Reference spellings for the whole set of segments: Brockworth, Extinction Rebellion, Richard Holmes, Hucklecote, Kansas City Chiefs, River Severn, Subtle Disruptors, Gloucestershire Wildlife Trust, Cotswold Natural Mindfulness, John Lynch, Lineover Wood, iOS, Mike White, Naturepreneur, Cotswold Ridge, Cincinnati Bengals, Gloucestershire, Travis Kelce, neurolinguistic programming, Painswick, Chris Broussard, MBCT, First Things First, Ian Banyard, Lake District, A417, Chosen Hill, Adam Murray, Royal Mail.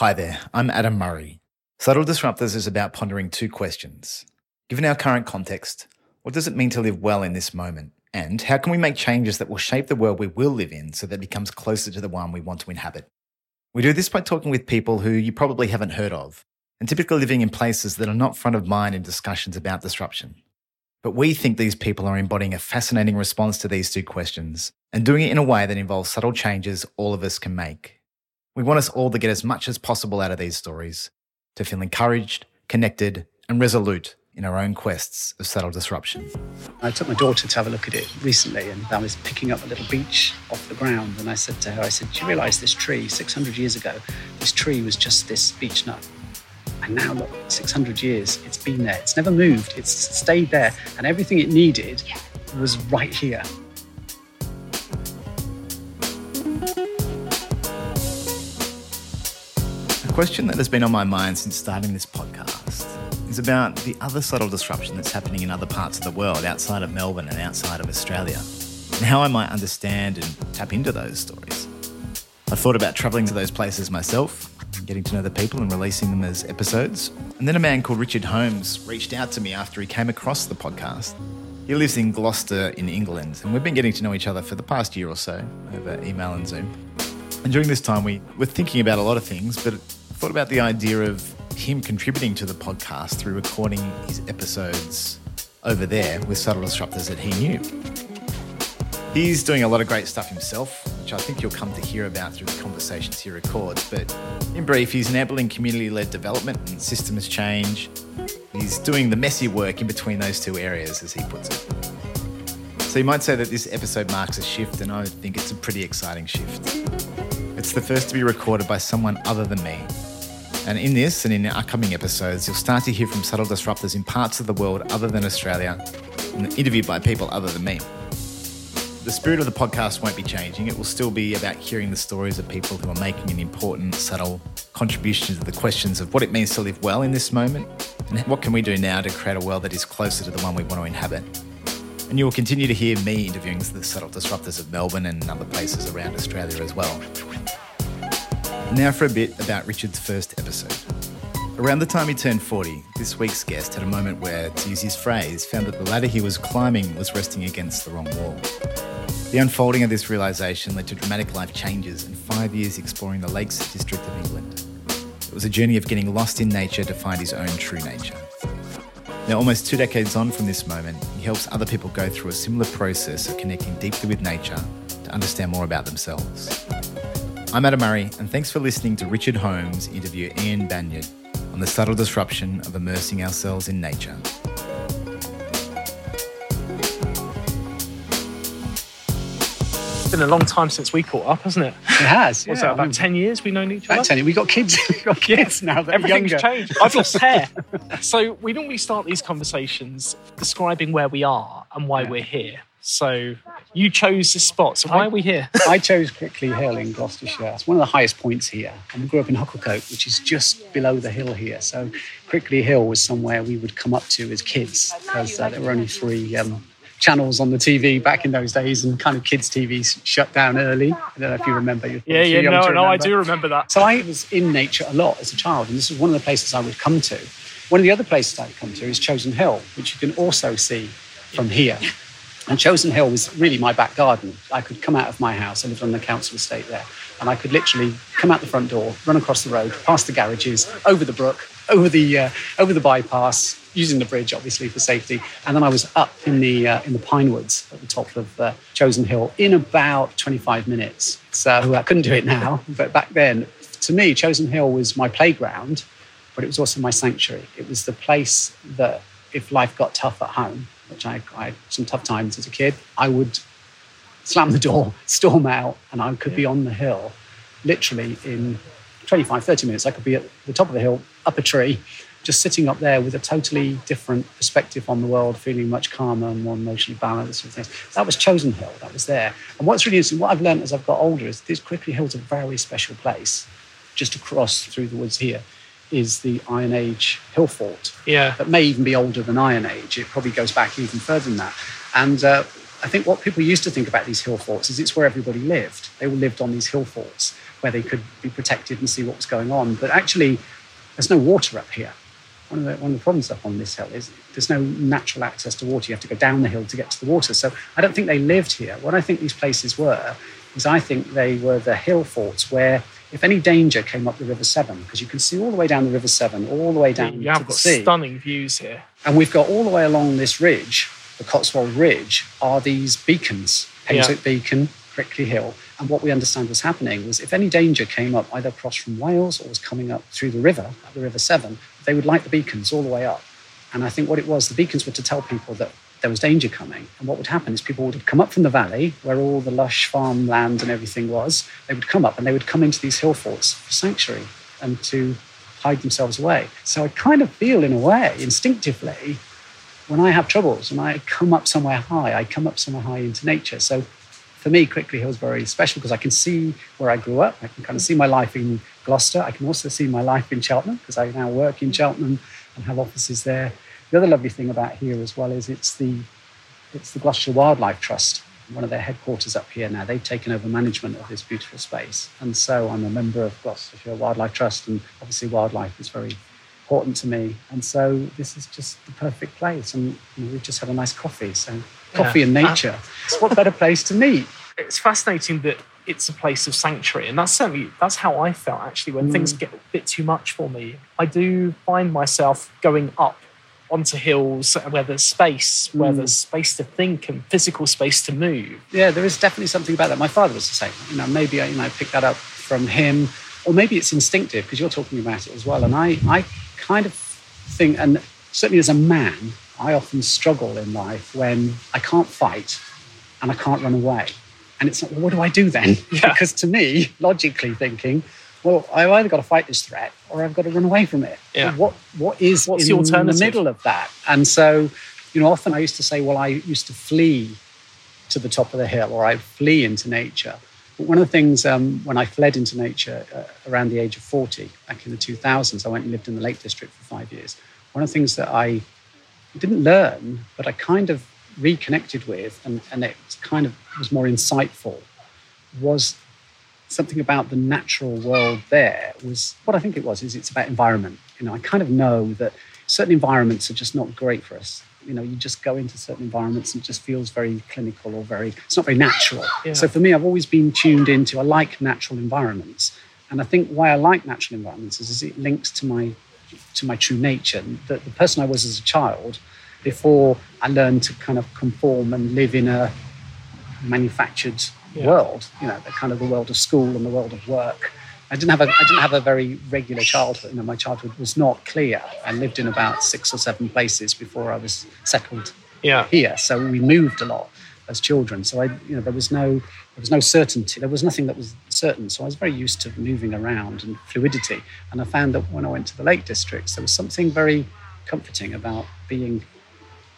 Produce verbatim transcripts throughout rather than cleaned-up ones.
Hi there, I'm Adam Murray. Subtle Disruptors is about pondering two questions. Given our current context, what does it mean to live well in this moment? And how can we make changes that will shape the world we will live in so that it becomes closer to the one we want to inhabit? We do this by talking with people who you probably haven't heard of, and typically living in places that are not front of mind in discussions about disruption. But we think these people are embodying a fascinating response to these two questions, and doing it in a way that involves subtle changes all of us can make. We want us all to get as much as possible out of these stories, to feel encouraged, connected, and resolute in our own quests of subtle disruption. I took my daughter to have a look at it recently, and I was picking up a little beech off the ground, and I said to her, I said, do you realise this tree, six hundred years ago, this tree was just this beech nut? And now look, six hundred years, it's been there. It's never moved. It's stayed there, and everything it needed was right here. The question that has been on my mind since starting this podcast is about the other subtle disruption that's happening in other parts of the world outside of Melbourne and outside of Australia, and how I might understand and tap into those stories. I've thought about travelling to those places myself, getting to know the people and releasing them as episodes, and then a man called Richard Holmes reached out to me after he came across the podcast. He lives in Gloucester in England, and we've been getting to know each other for the past year or so over email and Zoom. And during this time we were thinking about a lot of things, but thought about the idea of him contributing to the podcast through recording his episodes over there with subtle disruptors that he knew. He's doing a lot of great stuff himself, which I think you'll come to hear about through the conversations he records. But in brief, he's enabling community-led development and systems change. He's doing the messy work in between those two areas, as he puts it. So you might say that this episode marks a shift, and I think it's a pretty exciting shift. It's the first to be recorded by someone other than me. And in this and in our coming episodes, you'll start to hear from subtle disruptors in parts of the world other than Australia and interviewed by people other than me. The spirit of the podcast won't be changing. It will still be about hearing the stories of people who are making an important, subtle contribution to the questions of what it means to live well in this moment and what can we do now to create a world that is closer to the one we want to inhabit. And you will continue to hear me interviewing the subtle disruptors of Melbourne and other places around Australia as well. Now for a bit about Richard's first episode. Around the time he turned forty, this week's guest had a moment where, to use his phrase, found that the ladder he was climbing was resting against the wrong wall. The unfolding of this realisation led to dramatic life changes and five years exploring the Lake District of England. It was a journey of getting lost in nature to find his own true nature. Now, almost two decades on from this moment, he helps other people go through a similar process of connecting deeply with nature to understand more about themselves. I'm Adam Murray, and thanks for listening to Richard Holmes interview Ian Banyard on the subtle disruption of immersing ourselves in nature. It's been a long time since we caught up, hasn't it? It has. What's yeah, that, about I mean, ten years we've known each other? About ten years. We've got kids. We've got kids now that everything's younger. Changed. I've lost hair. So we normally start these conversations describing where we are and why yeah. we're here. So you chose this spot, so why I, are we here? I chose Crickley Hill in Gloucestershire. It's one of the highest points here. And we grew up in Hucklecote, which is just below the hill here. So Crickley Hill was somewhere we would come up to as kids, because uh, there were only three um, channels on the T V back in those days, and kind of kids' T V shut down early. I don't know if you remember. You're yeah, yeah, no, no, remember. I do remember that. So I was in nature a lot as a child, and this was one of the places I would come to. One of the other places I'd come to is Chosen Hill, which you can also see from here. And Chosen Hill was really my back garden. I could come out of my house, I lived on the council estate there, and I could literally come out the front door, run across the road, past the garages, over the brook, over the uh, over the bypass, using the bridge, obviously, for safety. And then I was up in the uh, in the pine woods at the top of uh, Chosen Hill in about twenty-five minutes. So I couldn't do it now, but back then, to me, Chosen Hill was my playground, but it was also my sanctuary. It was the place that, if life got tough at home, which I, I had some tough times as a kid, I would slam the door, storm out, and I could yeah. be on the hill. Literally in twenty-five, thirty minutes, I could be at the top of the hill, up a tree, just sitting up there with a totally different perspective on the world, feeling much calmer and more emotionally balanced and things. That was Chosen Hill, that was there. And what's really interesting, what I've learned as I've got older is this Crickley Hill's a very special place, just across through the woods here. Is the Iron Age hill fort. Yeah. That may even be older than Iron Age. It probably goes back even further than that. And uh, I think what people used to think about these hill forts is it's where everybody lived. They all lived on these hill forts. where they could be protected and see what was going on. But actually, there's no water up here. One of the, one of the problems up on this hill is there's no natural access to water. You have to go down the hill to get to the water. So I don't think they lived here. What I think these places were is I think they were the hill forts where if any danger came up the River Severn, because you can see all the way down the River Severn, all the way down yeah, to the sea. Yeah, I've got stunning views here. And we've got all the way along this ridge, the Cotswold Ridge, are these beacons, Painswick yeah. Beacon, Crickley Hill. And what we understand was happening was if any danger came up either across from Wales or was coming up through the river, at the River Severn, they would light the beacons all the way up. And I think what it was, the beacons were to tell people that there was danger coming. And what would happen is people would come up from the valley where all the lush farmland and everything was. They would come up and they would come into these hill forts for sanctuary and to hide themselves away. So I kind of feel in a way, instinctively, when I have troubles, when I come up somewhere high, I come up somewhere high into nature. So for me, Crickley Hill is very special because I can see where I grew up. I can kind of see my life in Gloucester. I can also see my life in Cheltenham because I now work in Cheltenham and have offices there. The other lovely thing about here as well is it's the it's the Gloucestershire Wildlife Trust, one of their headquarters up here now. They've taken over management of this beautiful space. And so I'm a member of Gloucestershire Wildlife Trust, and obviously wildlife is very important to me. And so this is just the perfect place. And we've just had a nice coffee. So coffee yeah. and nature. So what better place to meet? It's fascinating that it's a place of sanctuary. And that's certainly, that's how I felt actually when mm. things get a bit too much for me. I do find myself going up onto hills where there's space, where mm. there's space to think and physical space to move. Yeah, there is definitely something about that. My father was the same. You know, maybe I, you know, I picked that up from him, or maybe it's instinctive because you're talking about it as well. And I, I kind of think, and certainly as a man, I often struggle in life when I can't fight and I can't run away. And it's like, well, what do I do then? Yeah. Because to me, logically thinking, well, I've either got to fight this threat or I've got to run away from it. Yeah. What What is What's in the, the middle of that? And so, you know, often I used to say, well, I used to flee to the top of the hill or I flee into nature. But one of the things um, when I fled into nature uh, around the age of forty, back in the two thousands, I went and lived in the Lake District for five years. One of the things that I didn't learn, but I kind of reconnected with, and, and it kind of was more insightful, was something about the natural world there was, what I think it was, is it's about environment. You know, I kind of know that certain environments are just not great for us. You know, you just go into certain environments and it just feels very clinical or very, it's not very natural. Yeah. So for me, I've always been tuned into, I like natural environments. And I think why I like natural environments is, is it links to my to my true nature, that the person I was as a child before I learned to kind of conform and live in a manufactured yeah. world, you know, the kind of the world of school and the world of work. I didn't have a I didn't have a very regular childhood. You know, my childhood was not clear. I lived in about six or seven places before I was settled yeah. here. So we moved a lot as children. So I, you know, there was no there was no certainty. There was nothing that was certain. So I was very used to moving around and fluidity. And I found that when I went to the Lake Districts, there was something very comforting about being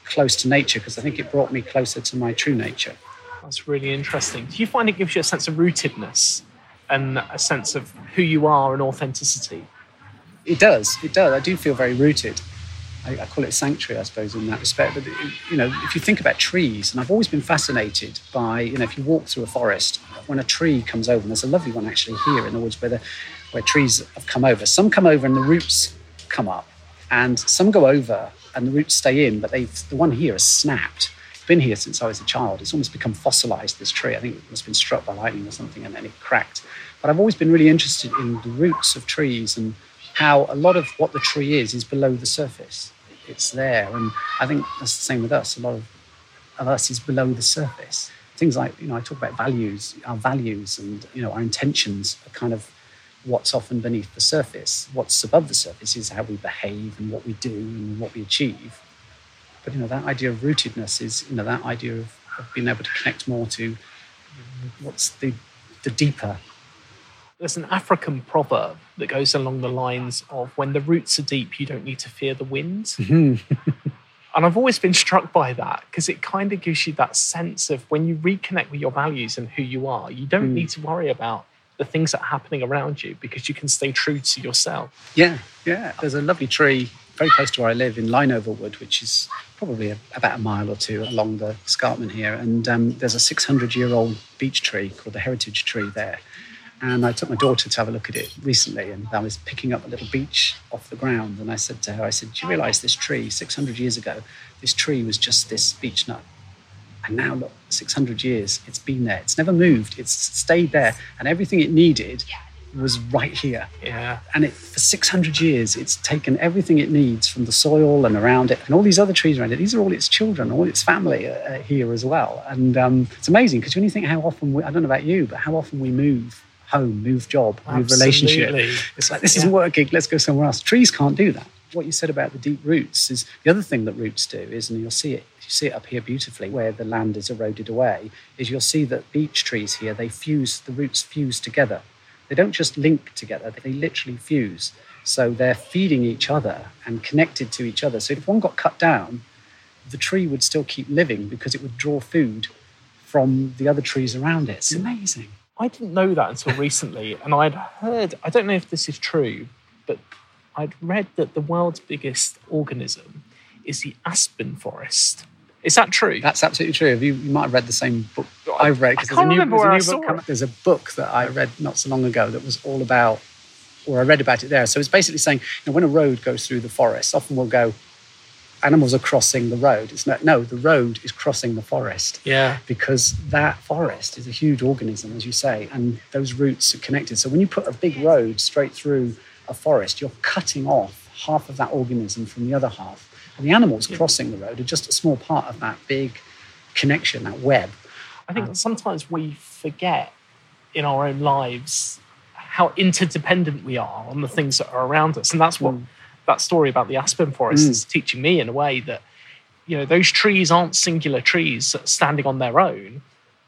close to nature, because I think it brought me closer to my true nature. That's really interesting. Do you find it gives you a sense of rootedness and a sense of who you are and authenticity? It does. It does. I do feel very rooted. I, I call it sanctuary, I suppose, in that respect. But, you know, if you think about trees, and I've always been fascinated by, you know, if you walk through a forest, when a tree comes over, and there's a lovely one actually here in the woods where, the, where trees have come over. Some come over and the roots come up, and some go over and the roots stay in, but they've, the one here has snapped. It's been here since I was a child. It's almost become fossilized, this tree. I think it must have been struck by lightning or something, and then it cracked. But I've always been really interested in the roots of trees and how a lot of what the tree is is below the surface. It's there, and I think that's the same with us. A lot of, of us is below the surface. Things like, you know, I talk about values, our values and, you know, our intentions are kind of what's often beneath the surface. What's above the surface is how we behave and what we do and what we achieve. But, you know, that idea of rootedness is, you know, that idea of, of being able to connect more to what's the, the deeper. There's an African proverb that goes along the lines of, when the roots are deep, you don't need to fear the wind. Mm-hmm. And I've always been struck by that, because it kind of gives you that sense of when you reconnect with your values and who you are, you don't mm. need to worry about the things that are happening around you, because you can stay true to yourself. Yeah, yeah. There's a lovely tree very close to where I live in Lineover Wood, which is probably a, about a mile or two along the escarpment here. And um, there's a six hundred year old beech tree called the heritage tree there. And I took my daughter to have a look at it recently, and I was picking up a little beech off the ground. And I said to her, I said, do you realise this tree, six hundred years ago, this tree was just this beech nut? And now look, six hundred years, it's been there. It's never moved. It's stayed there. And everything it needed was right here. Yeah. And it, for six hundred years, it's taken everything it needs from the soil and around it, and all these other trees around it. These are all its children, all its family uh, here as well. And um, it's amazing, because when you think how often, we, I don't know about you, but how often we move home, move job, move Absolutely. relationship. It's like, this yeah. isn't working, let's go somewhere else. Trees can't do that. What you said about the deep roots is the other thing that roots do is, and you'll see it, you see it up here beautifully where the land is eroded away, is you'll see that beech trees here, they fuse, the roots fuse together. They don't just link together, they literally fuse. So they're feeding each other and connected to each other. So if one got cut down, the tree would still keep living because it would draw food from the other trees around it. It's amazing. I didn't know that until recently, and I'd heard, I don't know if this is true, but I'd read that the world's biggest organism is the aspen forest. Is that true? That's absolutely true. You, you might have read the same book I've read. Because I can't there's a new, remember where there's a new I book saw it. Out. There's a book that I read not so long ago that was all about, or I read about it there. So it's basically saying, you know, when a road goes through the forest, often we'll go, animals are crossing the road. It's not, no, the road is crossing the forest. Yeah. Because that forest is a huge organism, as you say, and those roots are connected. So when you put a big road straight through a forest, you're cutting off half of that organism from the other half. And the animals yeah. crossing the road are just a small part of that big connection, that web. I think um, sometimes we forget in our own lives how interdependent we are on the things that are around us. And that's what... Mm. That story about the aspen forest mm. is teaching me in a way that, you know, those trees aren't singular trees standing on their own.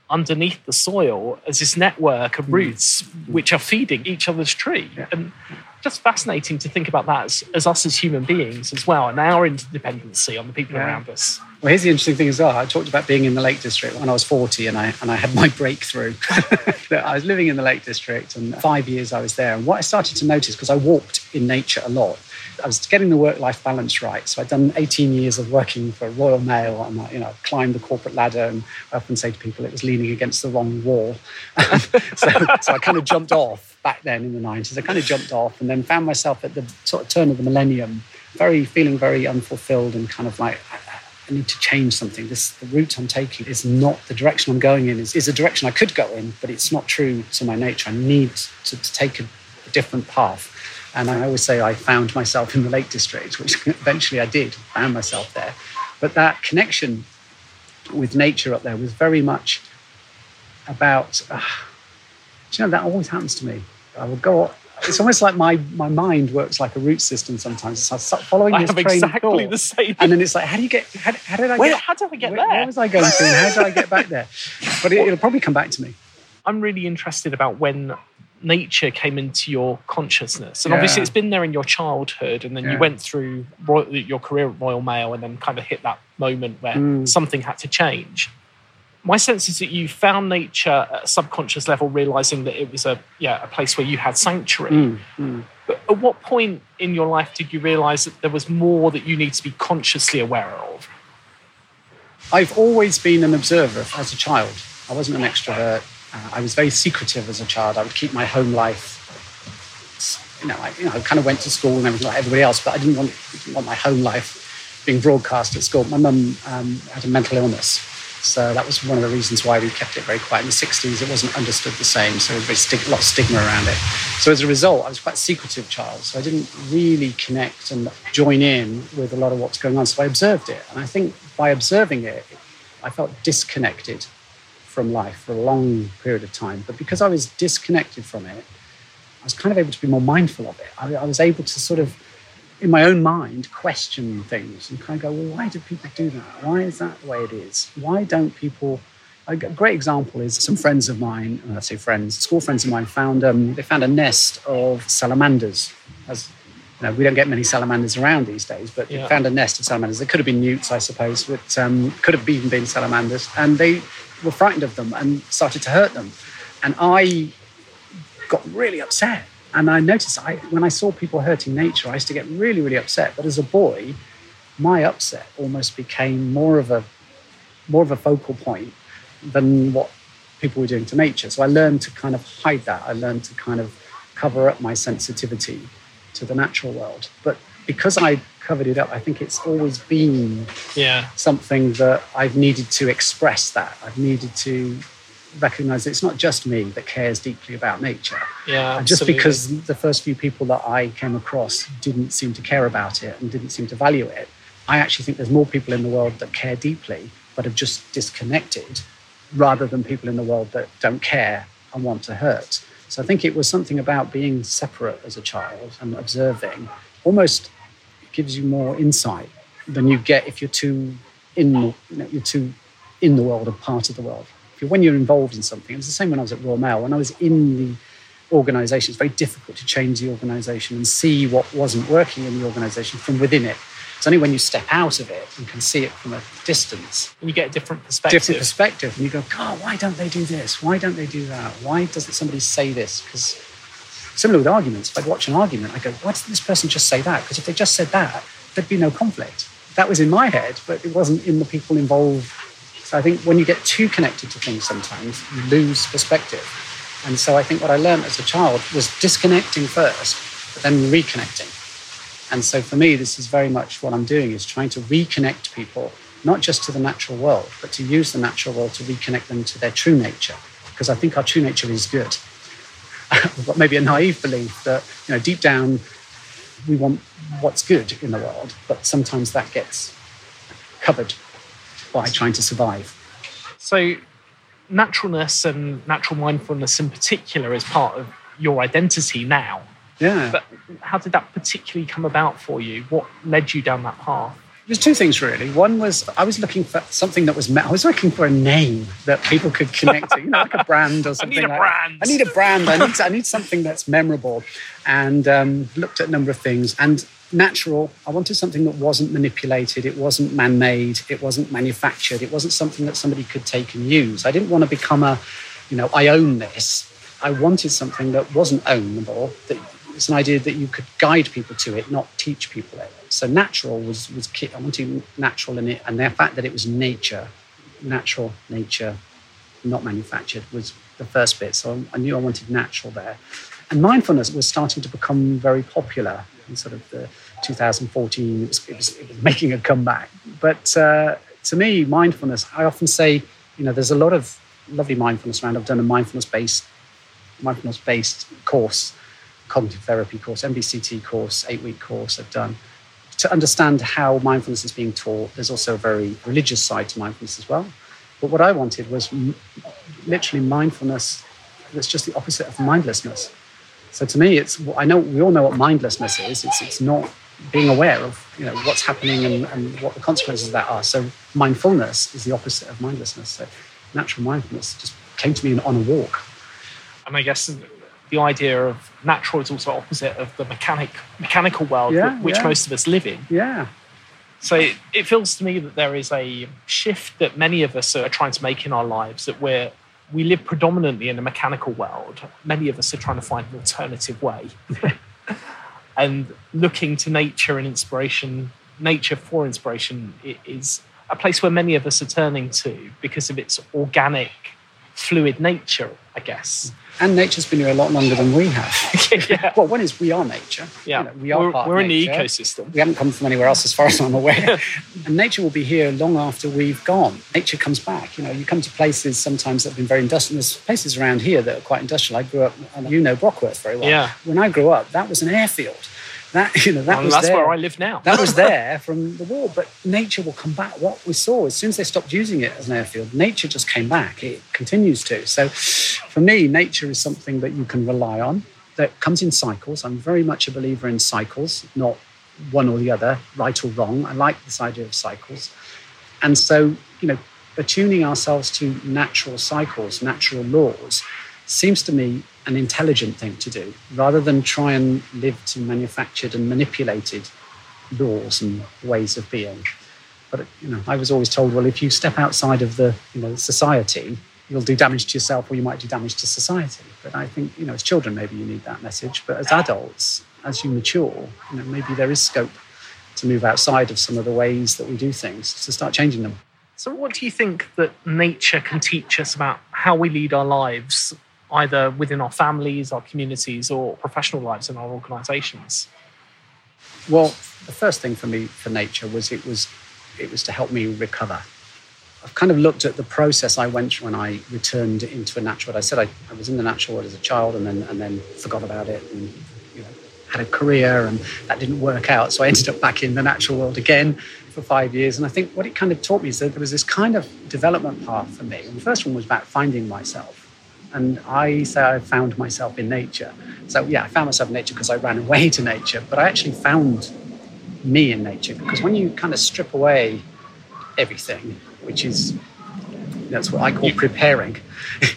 Underneath the soil is this network of roots mm. which are feeding each other's tree. Yeah. And just fascinating to think about that as, as us as human beings as well, and our interdependency on the people yeah. around us. Well, here's the interesting thing as well. I talked about being in the Lake District when I was forty, and I and I had my breakthrough. I was living in the Lake District, and five years I was there. And what I started to notice, because I walked in nature a lot, I was getting the work-life balance right. So I'd done eighteen years of working for Royal Mail, and I, you know, climbed the corporate ladder, and I often say to people it was leaning against the wrong wall. so, so I kind of jumped off back then in the nineties. I kind of jumped off and then found myself at the sort of turn of the millennium, very feeling very unfulfilled and kind of like, I need to change something. This the route I'm taking is not the direction I'm going in. Is is a direction I could go in, but it's not true to my nature. I need to, to take a, a different path. And I always say I found myself in the Lake District, which eventually I did, found myself there. But that connection with nature up there was very much about, uh, do you know, that always happens to me. I will go, it's almost like my, my mind works like a root system sometimes. So I start following I this train exactly thought, the same. And then it's like, how do you get, how, how did I where, get? How did I get where, there? Where was I going through? How did I get back there? But it, it'll probably come back to me. I'm really interested about when nature came into your consciousness, and yeah. obviously it's been there in your childhood, and then yeah. you went through Royal, your career at Royal Mail, and then kind of hit that moment where mm. something had to change. My sense is that you found nature at a subconscious level, realizing that it was a yeah a place where you had sanctuary. Mm. Mm. But at what point in your life did you realize that there was more that you need to be consciously aware of? I've always been an observer as a child. I wasn't an extrovert. Uh, I was very secretive as a child. I would keep my home life, you know, I, you know, I kind of went to school and everything like everybody else, but I didn't want, didn't want my home life being broadcast at school. My mum um, had a mental illness, so that was one of the reasons why we kept it very quiet. In the sixties, it wasn't understood the same, so there was a, stig- a lot of stigma around it. So as a result, I was quite a secretive child, so I didn't really connect and join in with a lot of what's going on, so I observed it. And I think by observing it, I felt disconnected from life for a long period of time. But because I was disconnected from it, I was kind of able to be more mindful of it. I, I was able to sort of, in my own mind, question things and kind of go, well, why do people do that? Why is that the way it is? Why don't people... A great example is some friends of mine, I say friends, school friends of mine, found um, they found a nest of salamanders. As you know, we don't get many salamanders around these days, but yeah. they found a nest of salamanders. They could have been newts, I suppose, but um, could have even been salamanders. And they... were frightened of them and started to hurt them. And I got really upset. And I noticed I, when I saw people hurting nature, I used to get really, really upset. But as a boy, my upset almost became more of a more of a focal point than what people were doing to nature. So I learned to kind of hide that. I learned to kind of cover up my sensitivity to the natural world. But because I covered it up, I think it's always been yeah. something that I've needed to express that. I've needed to recognise that it's not just me that cares deeply about nature. Yeah, and just because the first few people that I came across didn't seem to care about it and didn't seem to value it, I actually think there's more people in the world that care deeply but have just disconnected, rather than people in the world that don't care and want to hurt. So I think it was something about being separate as a child and observing. Almost gives you more insight than you get if you're too in, you know, you're too in the world or part of the world. If you're, when you're involved in something, it was the same when I was at Royal Mail. When I was in the organisation, it's very difficult to change the organisation and see what wasn't working in the organisation from within it. It's only when you step out of it and can see it from a distance. And you get a different perspective. Different perspective. And you go, God, why don't they do this? Why don't they do that? Why doesn't somebody say this? Because similar with arguments, if I'd watch an argument, I go, why didn't this person just say that? Because if they just said that, there'd be no conflict. That was in my head, but it wasn't in the people involved. So I think when you get too connected to things sometimes, you lose perspective. And so I think what I learned as a child was disconnecting first, but then reconnecting. And so for me, this is very much what I'm doing, is trying to reconnect people, not just to the natural world, but to use the natural world to reconnect them to their true nature. Because I think our true nature is good. We've got maybe a naive belief that, you know, deep down, we want what's good in the world. But sometimes that gets covered by trying to survive. So naturalness and natural mindfulness in particular is part of your identity now. Yeah. But how did that particularly come about for you? What led you down that path? There's two things, really. One was I was looking for something that was... I was looking for a name that people could connect to, you know, like a brand or something. I need a like brand. That. I need a brand. I need, I need something that's memorable. And um, looked at a number of things. And natural, I wanted something that wasn't manipulated. It wasn't man-made. It wasn't manufactured. It wasn't something that somebody could take and use. I didn't want to become a, you know, I own this. I wanted something that wasn't ownable, that... It's an idea that you could guide people to it, not teach people it. So natural was, was key. I wanted natural in it. And the fact that it was nature, natural, nature, not manufactured, was the first bit. So I knew I wanted natural there. And mindfulness was starting to become very popular in sort of the two thousand fourteen. It was, it was, it was making a comeback. But uh, to me, mindfulness, I often say, you know, there's a lot of lovely mindfulness around. I've done a mindfulness-based, mindfulness-based course, cognitive therapy course, M B C T course, eight-week course I've done, to understand how mindfulness is being taught. There's also a very religious side to mindfulness as well. But what I wanted was m- literally mindfulness that's just the opposite of mindlessness. So to me, it's I know we all know what mindlessness is. It's it's not being aware of, you know, what's happening and, and what the consequences of that are. So mindfulness is the opposite of mindlessness. So natural mindfulness just came to me on a walk. And I guess... the idea of natural is also opposite of the mechanic, mechanical world yeah, which yeah. most of us live in. Yeah. So it, it feels to me that there is a shift that many of us are trying to make in our lives, that we're, we live predominantly in a mechanical world. Many of us are trying to find an alternative way and looking to nature and inspiration, nature for inspiration is a place where many of us are turning to because of its organic, fluid nature, I guess. And nature's been here a lot longer than we have. yeah. Well, one is we are nature. Yeah. You know, we are we're, part we're of nature. We're in the ecosystem. We haven't come from anywhere else as far as I'm aware. And nature will be here long after we've gone. Nature comes back. You know, you come to places sometimes that have been very industrial. There's places around here that are quite industrial. I grew up, and you know Brockworth very well. Yeah. When I grew up, that was an airfield. That, you know, that well, was that's there. Where I live now. That was there from the war, but nature will come back. What we saw, as soon as they stopped using it as an airfield, nature just came back. It continues to. So for me, nature is something that you can rely on, that comes in cycles. I'm very much a believer in cycles, not one or the other, right or wrong. I like this idea of cycles. And so, you know, attuning ourselves to natural cycles, natural laws, seems to me an intelligent thing to do, rather than try and live to manufactured and manipulated laws and ways of being. But, you know, I was always told, well, if you step outside of the, you know, society, you'll do damage to yourself or you might do damage to society. But I think, you know, as children, maybe you need that message. But as adults, as you mature, you know, maybe there is scope to move outside of some of the ways that we do things, to start changing them. So what do you think that nature can teach us about how we lead our lives, either within our families, our communities, or professional lives in our organisations? Well, the first thing for me for nature was it was it was to help me recover. I've kind of looked at the process I went through when I returned into a natural world. I said I, I was in the natural world as a child and then and then forgot about it and you know, had a career and that didn't work out. So I ended up back in the natural world again for five years. And I think what it kind of taught me is that there was this kind of development path for me. And the first one was about finding myself. And I say I found myself in nature. So yeah, I found myself in nature because I ran away to nature, but I actually found me in nature because when you kind of strip away everything, which is, that's what I call preparing.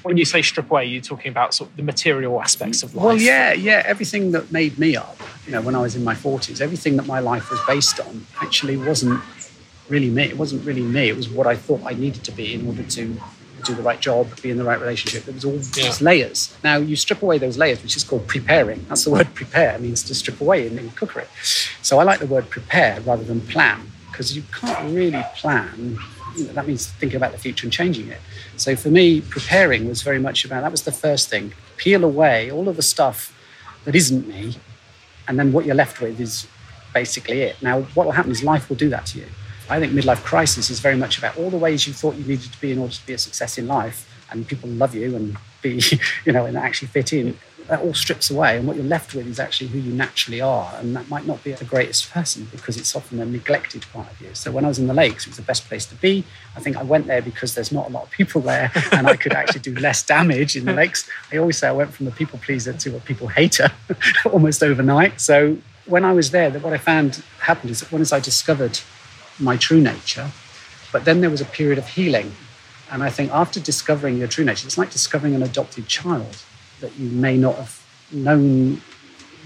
When you say strip away, you're talking about sort of the material aspects of life. Well, yeah, yeah. Everything that made me up, you know, when I was in my forties, everything that my life was based on actually wasn't really me. It wasn't really me. It was what I thought I needed to be in order to do the right job, be in the right relationship. It was all yeah. these layers. Now, you strip away those layers, which is called preparing. That's the word prepare. It means to strip away in cookery. So I like the word prepare rather than plan because you can't really plan. You know, that means thinking about the future and changing it. So for me, preparing was very much about, that was the first thing. Peel away all of the stuff that isn't me, and then what you're left with is basically it. Now, what will happen is life will do that to you. I think midlife crisis is very much about all the ways you thought you needed to be in order to be a success in life, and people love you and be, you know, and actually fit in. That all strips away, and what you're left with is actually who you naturally are, and that might not be the greatest person because it's often a neglected part of you. So when I was in the lakes, it was the best place to be. I think I went there because there's not a lot of people there, and I could actually do less damage in the lakes. I always say I went from a people pleaser to a people hater almost overnight. So when I was there, what I found happened is that once I discovered my true nature, but then there was a period of healing. And I think after discovering your true nature, it's like discovering an adopted child that you may not have known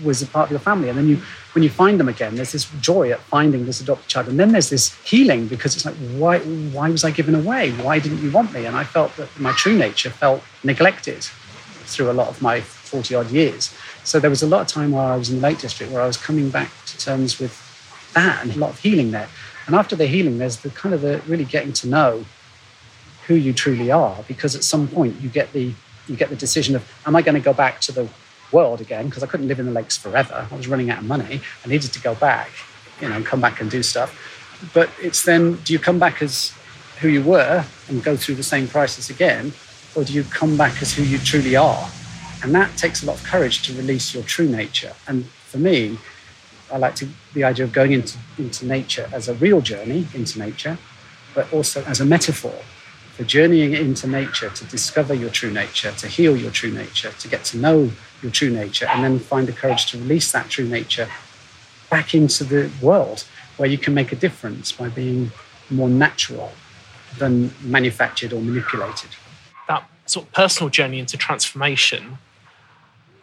was a part of your family. And then you, when you find them again, there's this joy at finding this adopted child. And then there's this healing because it's like, why why was I given away? Why didn't you want me? And I felt that my true nature felt neglected through a lot of my forty-odd years. So there was a lot of time while I was in the Lake District where I was coming back to terms with that and a lot of healing there. And after the healing, there's the kind of the really getting to know who you truly are, because at some point you get the you get the decision of, am I going to go back to the world again? Because I couldn't live in the lakes forever. I was running out of money. I needed to go back, you know, and come back and do stuff. But it's then, do you come back as who you were and go through the same crisis again? Or do you come back as who you truly are? And that takes a lot of courage to release your true nature. And for me, I like to, the idea of going into, into nature as a real journey into nature, but also as a metaphor for journeying into nature to discover your true nature, to heal your true nature, to get to know your true nature, and then find the courage to release that true nature back into the world where you can make a difference by being more natural than manufactured or manipulated. That sort of personal journey into transformation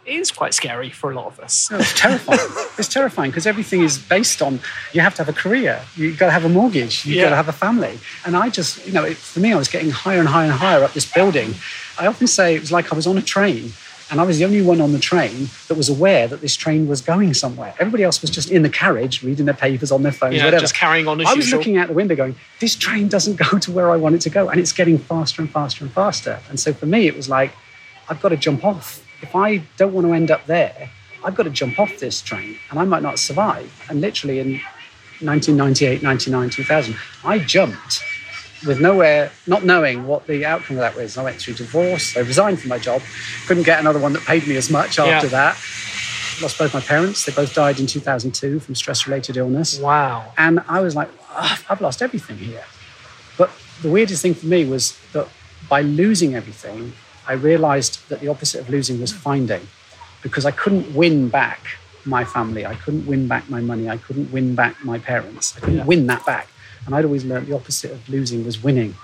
is quite scary for a lot of us. No, it's terrifying. It's terrifying because everything is based on, you have to have a career, you've got to have a mortgage, you've yeah. got to have a family. And I just, you know, it, for me, I was getting higher and higher and higher up this building. I often say it was like I was on a train and I was the only one on the train that was aware that this train was going somewhere. Everybody else was just in the carriage, reading their papers on their phones, yeah, whatever. Just carrying on as I usual. I was looking out the window going, this train doesn't go to where I want it to go. And it's getting faster and faster and faster. And so for me, it was like, I've got to jump off. If I don't want to end up there, I've got to jump off this train and I might not survive. And literally in nineteen ninety-eight, ninety-nine, two thousand, I jumped with nowhere, not knowing what the outcome of that was. I went through divorce, I resigned from my job, couldn't get another one that paid me as much after yeah. that. Lost both my parents. They both died in two thousand two from stress-related illness. Wow. And I was like, oh, I've lost everything here. But the weirdest thing for me was that by losing everything, I realised that the opposite of losing was finding, because I couldn't win back my family. I couldn't win back my money. I couldn't win back my parents. I couldn't yeah. win that back. And I'd always learned the opposite of losing was winning.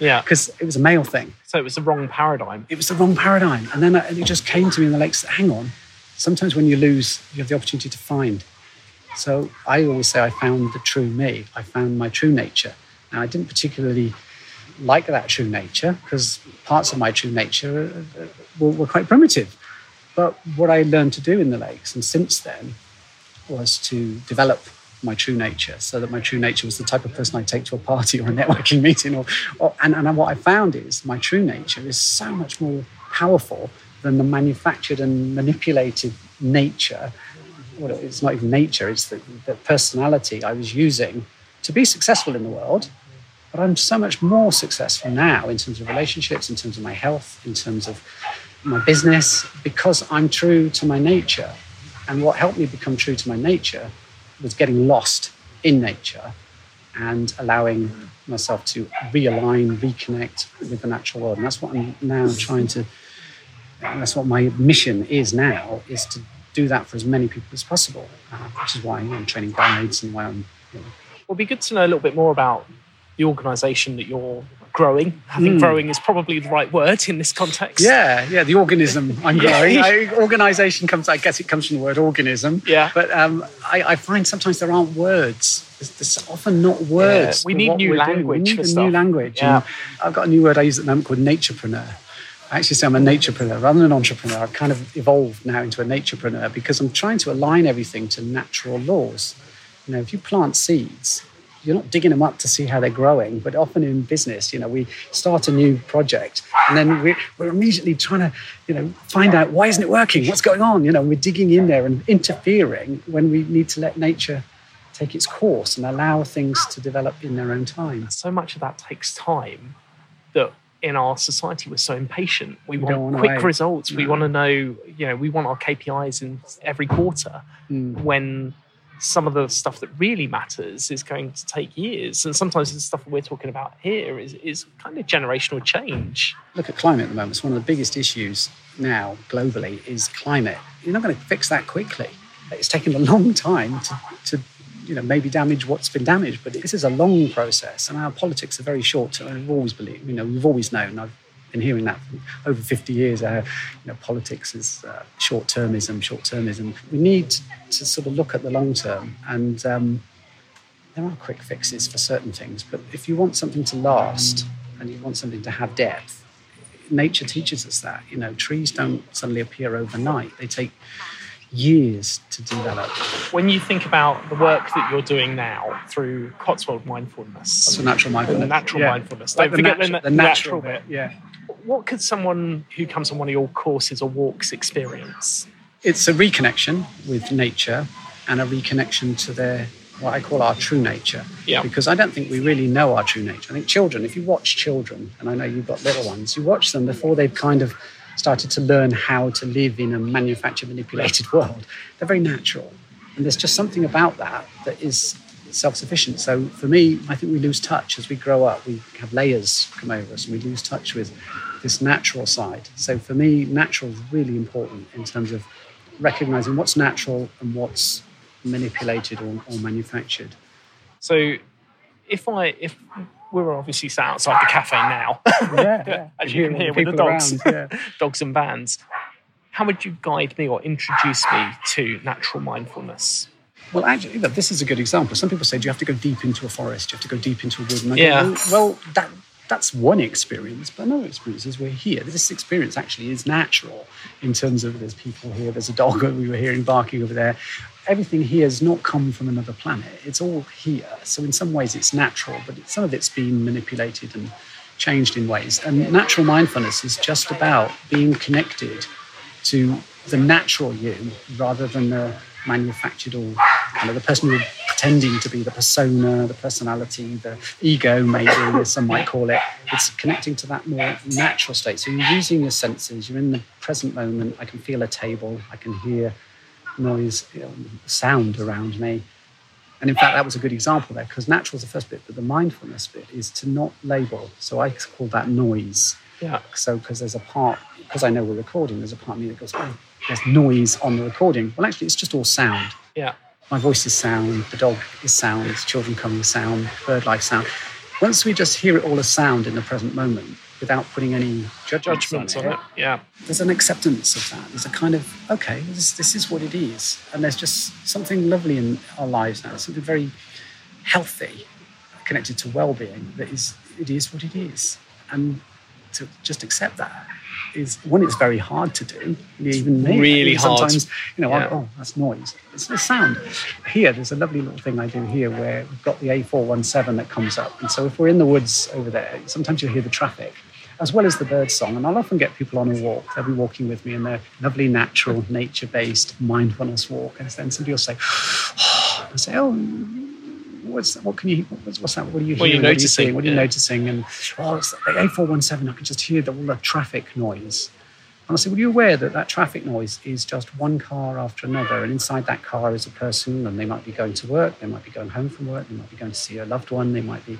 Yeah. Because it was a male thing. So it was the wrong paradigm. It was the wrong paradigm. And then I, and it just came to me in the lakes, hang on, sometimes when you lose, you have the opportunity to find. So I always say I found the true me. I found my true nature. Now, I didn't particularly like that true nature, because parts of my true nature were, were quite primitive. But what I learned to do in the lakes and since then was to develop my true nature, so that my true nature was the type of person I take to a party or a networking meeting. Or, or and, and what I found is my true nature is so much more powerful than the manufactured and manipulated nature. Well, it's not even nature, it's the, the personality I was using to be successful in the world. But I'm so much more successful now in terms of relationships, in terms of my health, in terms of my business, because I'm true to my nature. And what helped me become true to my nature was getting lost in nature and allowing myself to realign, reconnect with the natural world. And that's what I'm now trying to, that's what my mission is now, is to do that for as many people as possible, uh, which is why I'm training guides and why I'm... You know. It'll be good to know a little bit more about the organisation that you're growing. I think mm. growing is probably the right word in this context. Yeah, yeah, the organism I'm growing. I, organisation comes, I guess it comes from the word organism. Yeah. But um, I, I find sometimes there aren't words. There's, there's often not words. Yeah. We, need new language we need for a stuff. new language. Yeah. I've got a new word I use at the moment called naturepreneur. I actually say I'm a naturepreneur rather than an entrepreneur. I've kind of evolved now into a naturepreneur because I'm trying to align everything to natural laws. You know, if you plant seeds, you're not digging them up to see how they're growing, but often in business, you know, we start a new project and then we're, we're immediately trying to, you know, find out why isn't it working? What's going on? You know, we're digging in there and interfering when we need to let nature take its course and allow things to develop in their own time. So much of that takes time that in our society we're so impatient. We, we want quick wait. results. No. We want to know, you know, we want our K P Is in every quarter mm. when... Some of the stuff that really matters is going to take years. And sometimes the stuff we're talking about here is, is kind of generational change. Look at climate at the moment. It's one of the biggest issues now globally is climate. You're not going to fix that quickly. It's taken a long time to, to you know, maybe damage what's been damaged. But this is a long process. And our politics are very short term. We've always believed, you know, we've always known. I've been hearing that for over fifty years. How, you know, politics is uh, short-termism, short-termism. We need to sort of look at the long term, and um, there are quick fixes for certain things, but if you want something to last and you want something to have depth, nature teaches us that. You know, trees don't suddenly appear overnight. They take years to develop. When you think about the work that you're doing now through Cotswold Mindfulness. So natural mindfulness. Natural yeah. mindfulness. Don't like forget the, natu- the, the natural, natural bit. bit. Yeah. What could someone who comes on one of your courses or walks experience? It's a reconnection with nature and a reconnection to their, what I call our true nature. Yeah. Because I don't think we really know our true nature. I think children, if you watch children, and I know you've got little ones, you watch them before they've kind of started to learn how to live in a manufactured, manipulated world. They're very natural. And there's just something about that that is self-sufficient. So for me, I think we lose touch as we grow up. We have layers come over us and we lose touch with this natural side. So for me, natural is really important in terms of recognising what's natural and what's manipulated or, or manufactured. So if I if we're obviously sat outside the cafe now, yeah, yeah. as you can hear with the dogs, around, yeah. dogs and vans, how would you guide me or introduce me to natural mindfulness? Well, actually, look, this is a good example. Some people say, do you have to go deep into a forest? You have to go deep into a wood? And I yeah. go, well, that... That's one experience, but another experience is we're here. This experience actually is natural in terms of there's people here, there's a dog that we were hearing barking over there. Everything here has not come from another planet. It's all here. So in some ways it's natural, but it, some of it's been manipulated and changed in ways. And natural mindfulness is just about being connected to the natural you rather than the manufactured or kind of the person who tending to be the persona, the personality, the ego, maybe, as some might call it. It's connecting to that more natural state. So you're using your senses, you're in the present moment. I can feel a table, I can hear noise, you know, sound around me. And in fact, that was a good example there, because natural is the first bit, but the mindfulness bit is to not label. So I call that noise. Yeah. So because there's a part, because I know we're recording, there's a part of me that goes, oh, there's noise on the recording. Well, actually, it's just all sound. Yeah. My voice is sound, the dog is sound, children coming sound, bird life sound. Once we just hear it all as sound in the present moment, without putting any judgments, judgments on it, on it, yeah, there's an acceptance of that. There's a kind of, okay, this, this is what it is. And there's just something lovely in our lives now. There's something very healthy, connected to well-being, that is, it is what it is. And to just accept that. is, one, it's very hard to do. Even me, really hard. Sometimes, you know, yeah. oh, that's noise. It's the sound. Here, there's a lovely little thing I do here where we've got the A four one seven that comes up. And so if we're in the woods over there, sometimes you'll hear the traffic, as well as the bird song. And I'll often get people on a walk. They'll be walking with me in their lovely, natural, nature-based mindfulness walk. And then somebody will say, oh, I'll say, oh, what's that? What can you, what's, what's that? What are you hearing? What are you noticing? What are you, yeah. what are you noticing? And, oh, it's the A four one seven. I can just hear the, all the traffic noise. And I say, well, are you aware that that traffic noise is just one car after another? And inside that car is a person, and they might be going to work, they might be going home from work, they might be going to see a loved one, they might be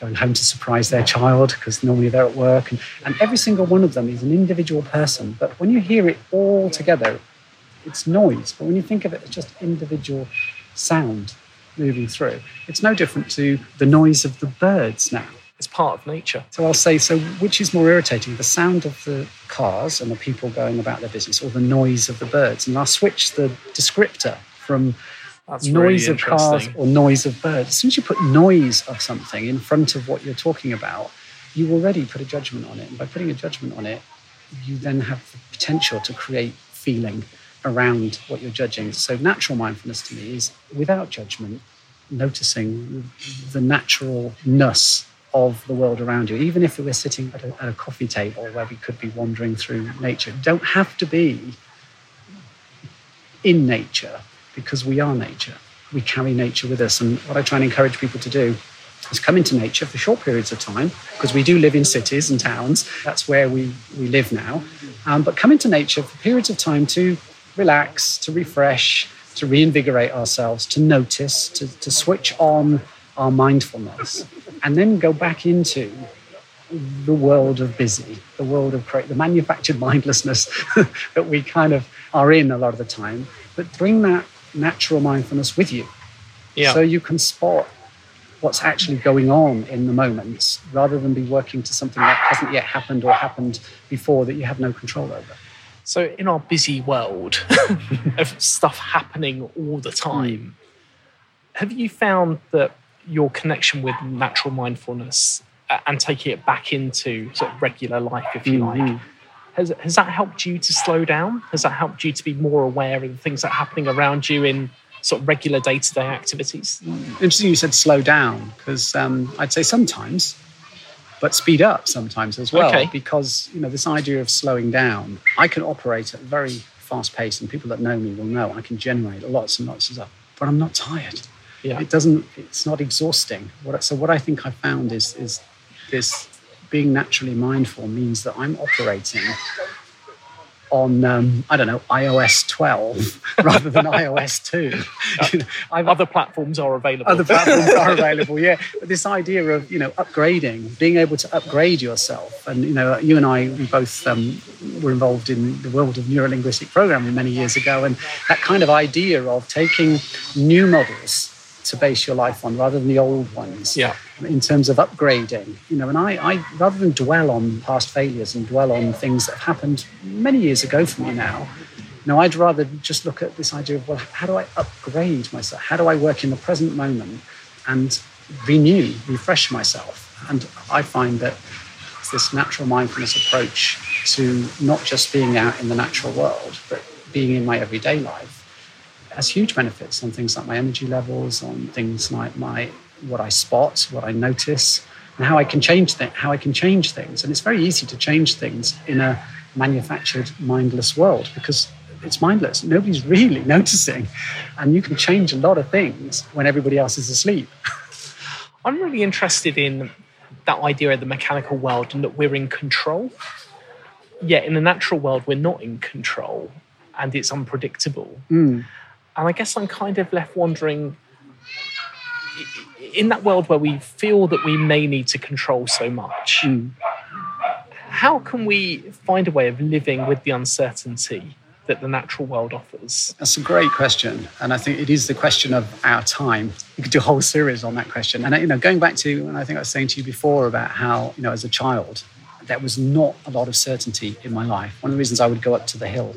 going home to surprise their child because normally they're at work. And, and every single one of them is an individual person. But when you hear it all together, it's noise. But when you think of it as just individual sound moving through, it's no different to the noise of the birds now. It's part of nature. So I'll say, so which is more irritating, the sound of the cars and the people going about their business, or the noise of the birds? And I'll switch the descriptor from That's noise really of cars or noise of birds. As soon as you put noise of something in front of what you're talking about, you already put a judgment on it. And by putting a judgment on it, you then have the potential to create feeling around what you're judging. So natural mindfulness to me is without judgment, noticing the naturalness of the world around you, even if we're sitting at a, at a coffee table where we could be wandering through nature. We don't have to be in nature because we are nature. We carry nature with us. And what I try and encourage people to do is come into nature for short periods of time, because we do live in cities and towns. That's where we, we live now. Um, but come into nature for periods of time to relax, to refresh, to reinvigorate ourselves, to notice, to, to switch on our mindfulness, and then go back into the world of busy, the world of cra- the manufactured mindlessness that we kind of are in a lot of the time, but bring that natural mindfulness with you. Yeah. So you can spot what's actually going on in the moments, rather than be working to something that hasn't yet happened or happened before that you have no control over. So in our busy world of stuff happening all the time, have you found that your connection with natural mindfulness uh, and taking it back into sort of regular life, if you mm-hmm. like, has has that helped you to slow down? Has that helped you to be more aware of the things that are happening around you in sort of regular day-to-day activities? Interesting you said slow down, because um, I'd say sometimes, but speed up sometimes as well. Okay. Because, you know, this idea of slowing down, I can operate at a very fast pace, and people that know me will know I can generate lots and lots of stuff, but I'm not tired. Yeah. It doesn't, it's not exhausting. What, so what I think I found is, is this being naturally mindful means that I'm operating on, um, I don't know, I O S twelve rather than I O S two. Yeah. You know, I've, other platforms are available. Other platforms are available, yeah. But this idea of, you know, upgrading, being able to upgrade yourself. And, you know, you and I, we both um, were involved in the world of neurolinguistic programming many years ago. And that kind of idea of taking new models to base your life on rather than the old ones, yeah, in terms of upgrading, you know. And I, I rather than dwell on past failures and dwell on things that have happened many years ago for me now, you know, I'd rather just look at this idea of, well, how do I upgrade myself? How do I work in the present moment and renew, refresh myself? And I find that it's this natural mindfulness approach to not just being out in the natural world, but being in my everyday life, has huge benefits on things like my energy levels, on things like my what I spot, what I notice, and how I can change th- how I can change things. And it's very easy to change things in a manufactured, mindless world, because it's mindless. Nobody's really noticing, and you can change a lot of things when everybody else is asleep. I'm really interested in that idea of the mechanical world and that we're in control. Yet in the natural world, we're not in control, and it's unpredictable. Mm. And I guess I'm kind of left wondering, in that world where we feel that we may need to control so much, mm. how can we find a way of living with the uncertainty that the natural world offers? That's a great question. And I think it is the question of our time. You could do a whole series on that question. And, you know, going back to, and I think I was saying to you before about how, you know, as a child, there was not a lot of certainty in my life. One of the reasons I would go up to the hill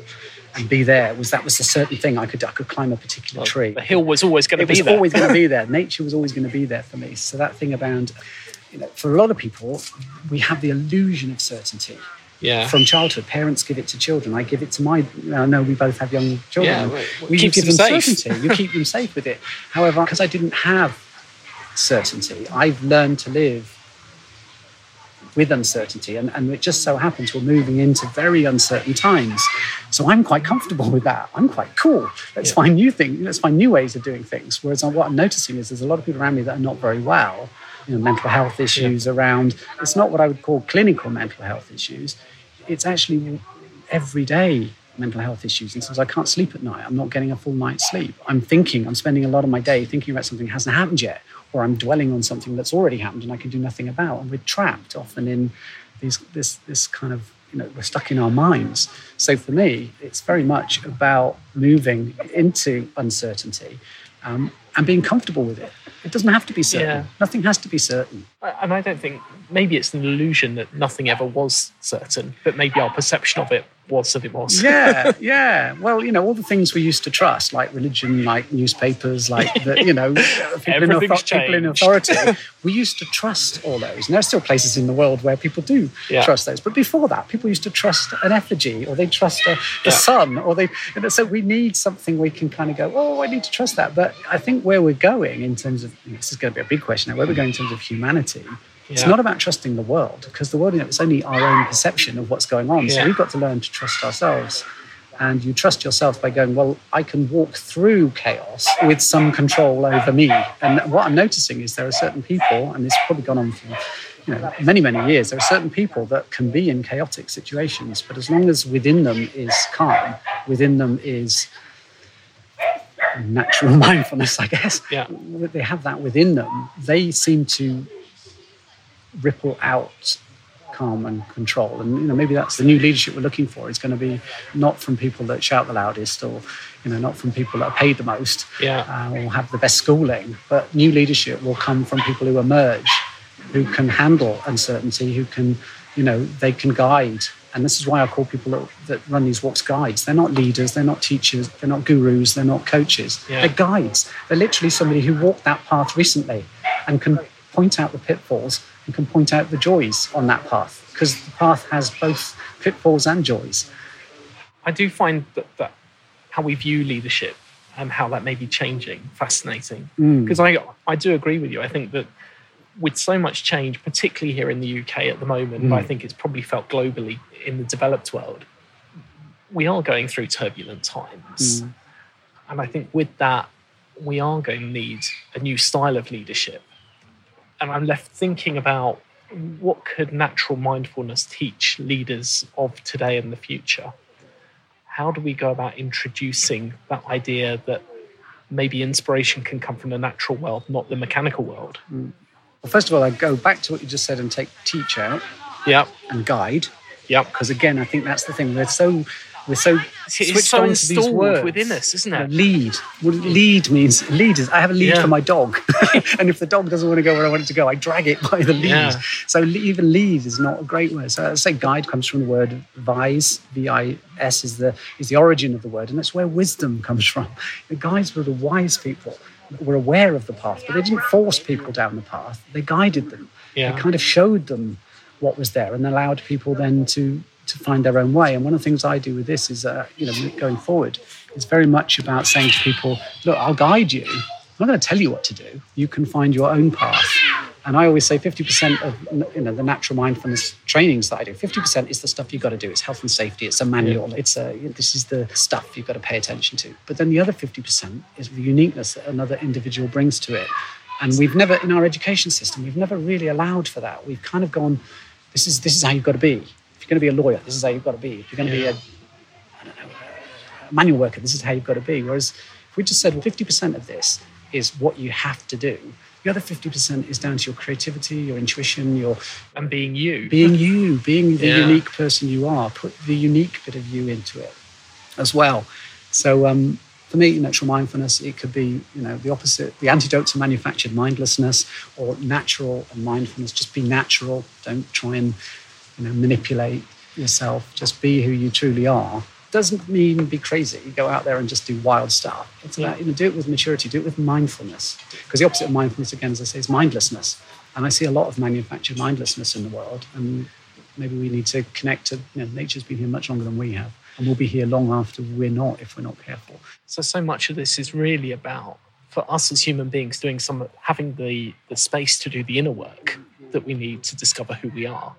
and be there was that was a certain thing. I could I could climb a particular well, tree. The hill was always going to be there. It was always going to be there. Nature was always going to be there for me. So that thing about, you know, for a lot of people, we have the illusion of certainty. yeah. from childhood. Parents give it to children. I give it to my... I know we both have young children. Yeah, well, well, you give them safe. certainty. You keep them safe with it. However, because I didn't have certainty, I've learned to live with uncertainty. And, and it just so happens we're moving into very uncertain times. So I'm quite comfortable with that. I'm quite cool. Let's yeah. find new things. Let's find new ways of doing things. Whereas what I'm noticing is there's a lot of people around me that are not very well. You know, mental health issues yeah. around. It's not what I would call clinical mental health issues. It's actually everyday mental health issues. And sometimes I can't sleep at night. I'm not getting a full night's sleep. I'm thinking, I'm spending a lot of my day thinking about something that hasn't happened yet, or I'm dwelling on something that's already happened and I can do nothing about. And we're trapped often in these, this, this kind of, you know, we're stuck in our minds. So for me, it's very much about moving into uncertainty um, and being comfortable with it. It doesn't have to be certain. Yeah. Nothing has to be certain. And I don't think, maybe it's an illusion that nothing ever was certain, but maybe our perception of it was that it was. yeah, yeah. Well, you know, all the things we used to trust, like religion, like newspapers, like, the, you know, people, in, author- people in authority, we used to trust all those. And there are still places in the world where people do yeah. trust those. But before that, people used to trust an effigy, or they trust a, the yeah. sun, or they... You know, so we need something we can kind of go, oh, I need to trust that. But I think where we're going in terms of... This is going to be a big question now. Where we're going in terms of humanity, yeah. it's not about trusting the world, because the world, you know, it's only our own perception of what's going on. Yeah. So we've got to learn to trust ourselves. And you trust yourself by going, well, I can walk through chaos with some control over me. And what I'm noticing is there are certain people, and it's probably gone on for, you know, many, many years, there are certain people that can be in chaotic situations, but as long as within them is calm, within them is... natural mindfulness, I guess. Yeah. They have that within them. They seem to ripple out calm and control. And, you know, maybe that's the new leadership we're looking for. It's going to be not from people that shout the loudest, or, you know, not from people that are paid the most, yeah. uh, or have the best schooling. But new leadership will come from people who emerge, who can handle uncertainty, who can, you know, they can guide. And this is why I call people that, that run these walks guides. They're not leaders, they're not teachers, they're not gurus, they're not coaches. Yeah. They're guides. They're literally somebody who walked that path recently and can point out the pitfalls and can point out the joys on that path, because the path has both pitfalls and joys. I do find that, that how we view leadership and how that may be changing fascinating. Because mm. I, I do agree with you. I think that with so much change, particularly here in the U K at the moment, mm. but I think it's probably felt globally in the developed world, we are going through turbulent times. Mm. And I think with that, we are going to need a new style of leadership. And I'm left thinking about, what could natural mindfulness teach leaders of today and the future? How do we go about introducing that idea that maybe inspiration can come from the natural world, not the mechanical world? Mm. Well, first of all, I go back to what you just said and take teach out, yeah, and guide, yeah, because again, I think that's the thing. We're so we're so it's switched so on to these words within us, isn't it? Lead. Well, lead means lead is. I have a lead yeah. for my dog, and if the dog doesn't want to go where I want it to go, I drag it by the lead. Yeah. So even lead is not a great word. So I'd say guide comes from the word vise. V I S is the is the origin of the word, and that's where wisdom comes from. The guides were the wise people. Were aware of the path, but they didn't force people down the path. They guided them. Yeah. They kind of showed them what was there and allowed people then to, to find their own way. And one of the things I do with this is, uh, you know, going forward, it's very much about saying to people, look, I'll guide you. I'm not going to tell you what to do. You can find your own path. And I always say fifty percent of, you know, the natural mindfulness trainings that I do, fifty percent is the stuff you've got to do. It's health and safety. It's a manual. Yeah. It's a, you know, this is the stuff you've got to pay attention to. But then the other fifty percent is the uniqueness that another individual brings to it. And we've never, in our education system, we've never really allowed for that. We've kind of gone, this is this is how you've got to be. If you're going to be a lawyer, this is how you've got to be. If you're going to yeah. be a, I don't know, a manual worker, this is how you've got to be. Whereas if we just said, well, fifty percent of this is what you have to do, the other fifty percent is down to your creativity, your intuition, your... And being you. Being you, being the yeah. unique person you are. Put the unique bit of you into it as well. So um, for me, natural mindfulness, it could be, you know, the opposite, the antidote to manufactured mindlessness, or natural and mindfulness. Just be natural. Don't try and, you know, manipulate yourself. Just be who you truly are. Doesn't mean be crazy. You go out there and just do wild stuff. It's about, you know, do it with maturity, do it with mindfulness. Because the opposite of mindfulness, again, as I say, is mindlessness. And I see a lot of manufactured mindlessness in the world. And maybe we need to connect to, you know, nature's been here much longer than we have, and we'll be here long after we're not if we're not careful. So, so much of this is really about, for us as human beings, doing some, having the, the space to do the inner work that we need to discover who we are,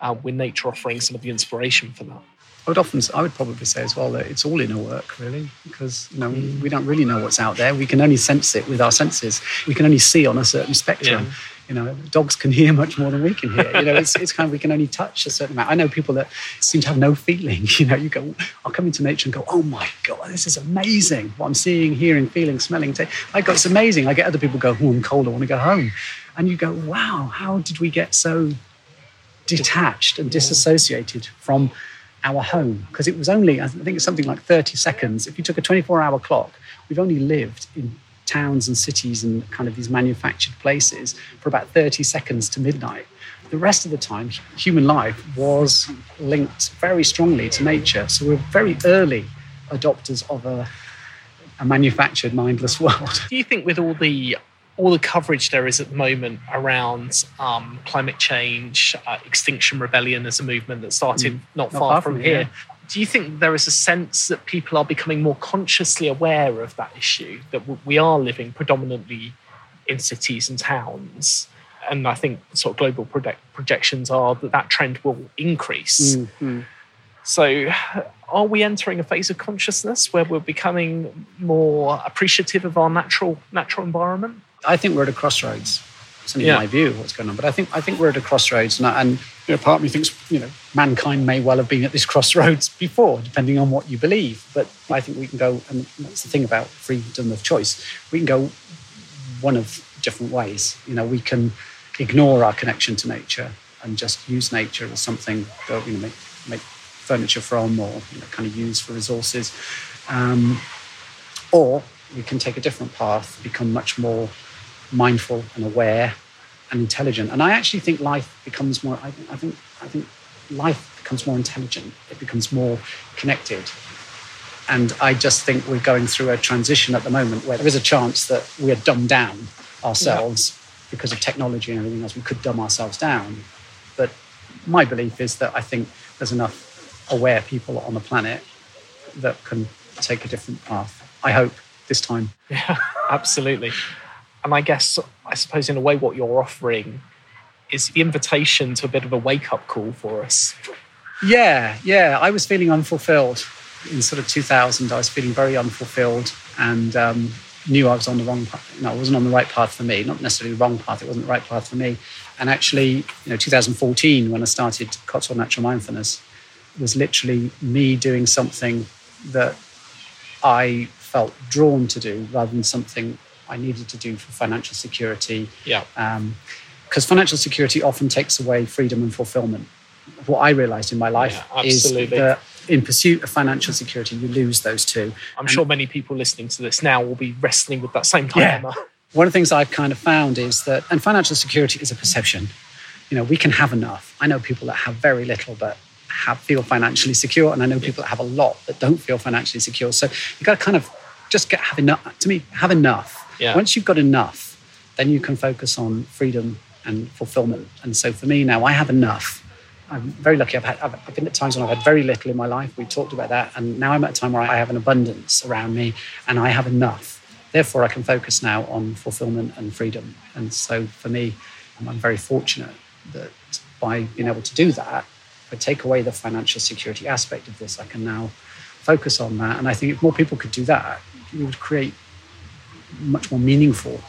uh, with nature offering some of the inspiration for that. I would often, I would probably say as well that it's all inner work, really, because, you know, mm. we don't really know what's out there. We can only sense it with our senses. We can only see on a certain spectrum. Yeah. You know, dogs can hear much more than we can hear. You know, it's it's kind of, we can only touch a certain amount. I know people that seem to have no feeling. You know, you go, I'll come into nature and go, oh my God, this is amazing. What I'm seeing, hearing, feeling, smelling. T- I go, it's amazing. I get other people go, oh, I'm cold, I want to go home. And you go, wow, how did we get so detached and disassociated from our home? Because it was only, I think it's something like thirty seconds. If you took a twenty-four hour clock, we've only lived in towns and cities and kind of these manufactured places for about thirty seconds to midnight. The rest of the time, human life was linked very strongly to nature. So we're very early adopters of a, a manufactured, mindless world. Do you think with all the all the coverage there is at the moment around um, climate change, uh, Extinction Rebellion as a movement that started mm, not, not far, far from, from here, yeah. Do you think there is a sense that people are becoming more consciously aware of that issue, that we are living predominantly in cities and towns? And I think sort of global project- projections are that that trend will increase. Mm-hmm. So are we entering a phase of consciousness where we're becoming more appreciative of our natural natural environment? I think we're at a crossroads. It's only yeah. my view of what's going on, but I think I think we're at a crossroads, and, and you know, part of me thinks, you know, mankind may well have been at this crossroads before, depending on what you believe. But I think we can go, and that's the thing about freedom of choice. We can go one of different ways. You know, we can ignore our connection to nature and just use nature as something that we, you know, make make furniture from, or, you know, kind of use for resources, um, or we can take a different path, become much more mindful and aware and intelligent. And I actually think life becomes more, I, I think I think life becomes more intelligent. It becomes more connected. And I just think we're going through a transition at the moment where there is a chance that we are dumbed down ourselves yeah. because of technology and everything else. We could dumb ourselves down. But my belief is that I think there's enough aware people on the planet that can take a different path. I hope, this time. Yeah, absolutely. And I guess, I suppose, in a way, what you're offering is the invitation to a bit of a wake-up call for us. Yeah, yeah. I was feeling unfulfilled. In sort of two thousand, I was feeling very unfulfilled and um, knew I was on the wrong path. No, I wasn't on the right path for me. Not necessarily the wrong path. It wasn't the right path for me. And actually, you know, two thousand fourteen, when I started Cotswold Natural Mindfulness, was literally me doing something that I felt drawn to do rather than something I needed to do for financial security. Yeah. Um, because financial security often takes away freedom and fulfillment. What I realized in my life yeah, is that in pursuit of financial security, you lose those two. I'm and sure many people listening to this now will be wrestling with that same dilemma. Yeah. One of the things I've kind of found is that, and financial security is a perception. You know, we can have enough. I know people that have very little, but have, feel financially secure. And I know people that have a lot that don't feel financially secure. So you've got to kind of just get, have enough. To me, have enough. Yeah. Once you've got enough, then you can focus on freedom and fulfillment. And so for me now, I have enough. I'm very lucky. I've had, I've, I've been at times when I've had very little in my life. We talked about that. And now I'm at a time where I have an abundance around me and I have enough. Therefore, I can focus now on fulfillment and freedom. And so for me, I'm very fortunate that by being able to do that, if I take away the financial security aspect of this, I can now focus on that. And I think if more people could do that, we would create much more meaningful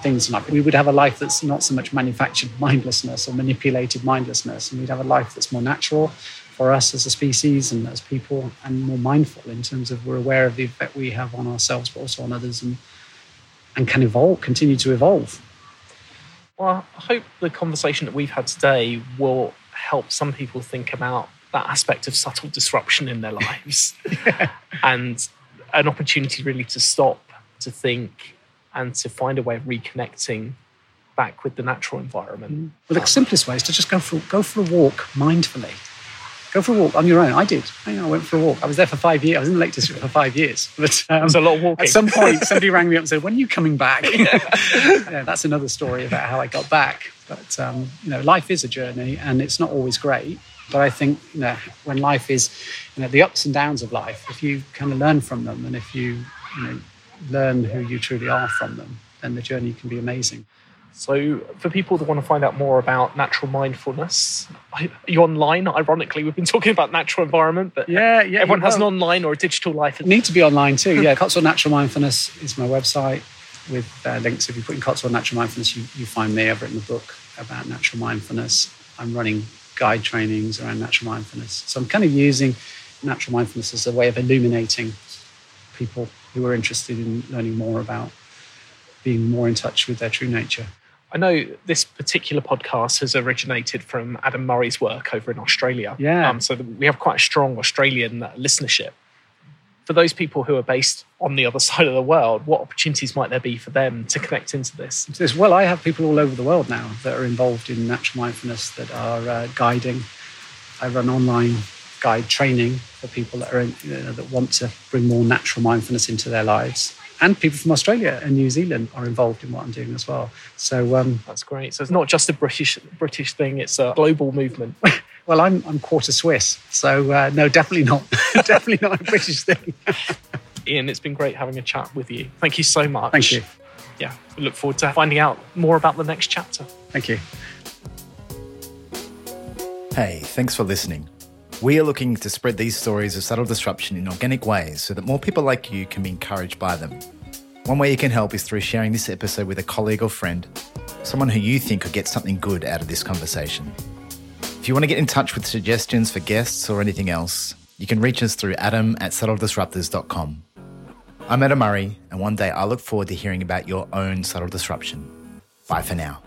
things in life. We would have a life that's not so much manufactured mindlessness or manipulated mindlessness, and we'd have a life that's more natural for us as a species and as people, and more mindful in terms of we're aware of the effect we have on ourselves but also on others, and and can evolve, continue to evolve. Well, I hope the conversation that we've had today will help some people think about that aspect of subtle disruption in their lives yeah. and an opportunity really to stop, to think, and to find a way of reconnecting back with the natural environment. Well, the simplest way is to just go for go for a walk mindfully. Go for a walk on your own. I did. I, I went for a walk. I was there for five years. I was in the Lake District for five years. But um, was a lot of walking. At some point, somebody rang me up and said, "When are you coming back?" Yeah. Yeah, that's another story about how I got back. But um, you know, life is a journey, and it's not always great. But I think, you know, when life is, you know, the ups and downs of life, if you kind of learn from them, and if you, you know, learn who you truly are from them, then the journey can be amazing. So for people that want to find out more about natural mindfulness, are you online? Ironically, we've been talking about natural environment, but yeah, yeah, everyone has an online or a digital life. You need to be online too, yeah. Cotswold Natural Mindfulness is my website with uh, links. If you put in Cotswold Natural Mindfulness, you, you find me. I've written a book about natural mindfulness. I'm running guide trainings around natural mindfulness. So I'm kind of using natural mindfulness as a way of illuminating people who are interested in learning more about being more in touch with their true nature. I know this particular podcast has originated from Adam Murray's work over in Australia. Yeah. Um, so we have quite a strong Australian listenership. For those people who are based on the other side of the world, what opportunities might there be for them to connect into this? Well, I have people all over the world now that are involved in natural mindfulness that are uh, guiding. I run online guide training for people that are in, you know, that want to bring more natural mindfulness into their lives. And people from Australia and New Zealand are involved in what I'm doing as well. So um, that's great. So it's not just a British British thing; it's a global movement. Well, I'm I'm quarter Swiss, so uh, no, definitely not, definitely not a British thing. Ian, it's been great having a chat with you. Thank you so much. Thank you. Yeah, we look forward to finding out more about the next chapter. Thank you. Hey, thanks for listening. We are looking to spread these stories of subtle disruption in organic ways so that more people like you can be encouraged by them. One way you can help is through sharing this episode with a colleague or friend, someone who you think could get something good out of this conversation. If you want to get in touch with suggestions for guests or anything else, you can reach us through adam at subtle disruptors dot com. I'm Adam Murray, and one day I look forward to hearing about your own subtle disruption. Bye for now.